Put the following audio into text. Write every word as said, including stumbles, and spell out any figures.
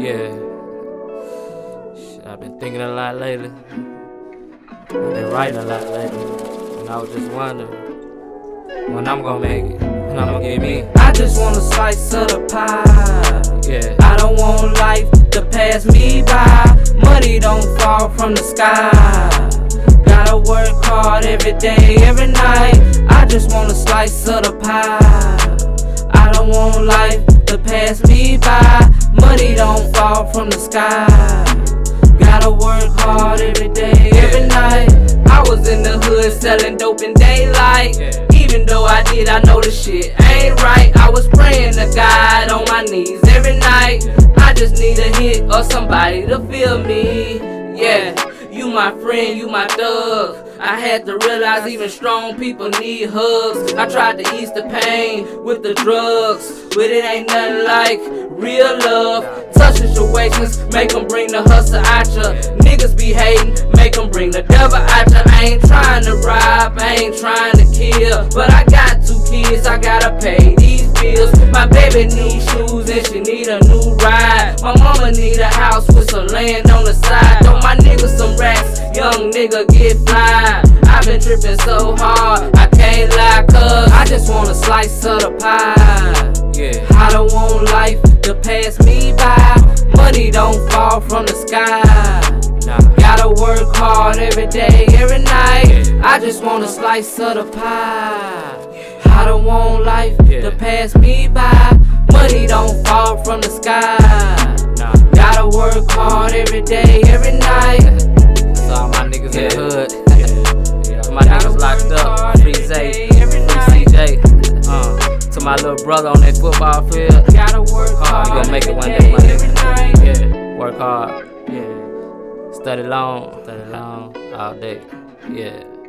Yeah. Shit, I've been thinking a lot lately. I've been writing a lot lately. And I was just wondering when I'm gonna make it, when I'm gonna get me. I just want a slice of the pie. Yeah. I don't want life to pass me by. Money don't fall from the sky. Gotta work hard every day, every night. I just want a slice of the pie. I don't want life to pass me by. Money don't fall from the sky. Gotta work hard every day, every night. I was in the hood selling dope in daylight. Even though I did, I know the shit ain't right. I was praying to God on my knees every night. I just need a hit or somebody to feel me. Yeah. You my friend, you my thug. I had to realize even strong people need hugs. I tried to ease the pain with the drugs, but it ain't nothing like real love. Tough situations make them bring the hustle out ya. Niggas be hating, make them bring the devil out ya. I ain't trying to rob, I ain't trying to kill, but I got two kids, I gotta pay these bills. My baby needs shoes and she need a new ride. My mama need a house with some land on the side. Throw my niggas some racks, young nigga get fly. I've been tripping so hard, I can't lie, cuz I just want a slice of the pie. Yeah. I don't want life to pass me by. Money don't fall from the sky. Nah. Gotta work hard every day, every night. Yeah. I just want a slice of the pie. Yeah. I don't want life yeah. to pass me by. Money don't fall from the sky. Nah. Gotta work hard every day, every night. That's all my niggas yeah. in the hood. Yeah. Yeah. My niggas locked up. Free Zay, free C J. Uh. To my little brother on that football field. Gotta work hard. You gon' make it one day, my nigga. Yeah, work hard. Yeah, study long, study long all day. Yeah.